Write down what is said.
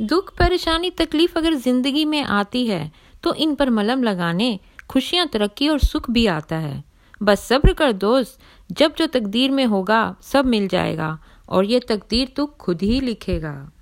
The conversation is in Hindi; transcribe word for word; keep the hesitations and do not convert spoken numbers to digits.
दुख परेशानी तकलीफ अगर जिंदगी में आती है तो इन पर मलम लगाने खुशियाँ तरक्की और सुख भी आता है। बस सब्र कर दोस्त, जब जो तकदीर में होगा सब मिल जाएगा और ये तकदीर तो खुद ही लिखेगा।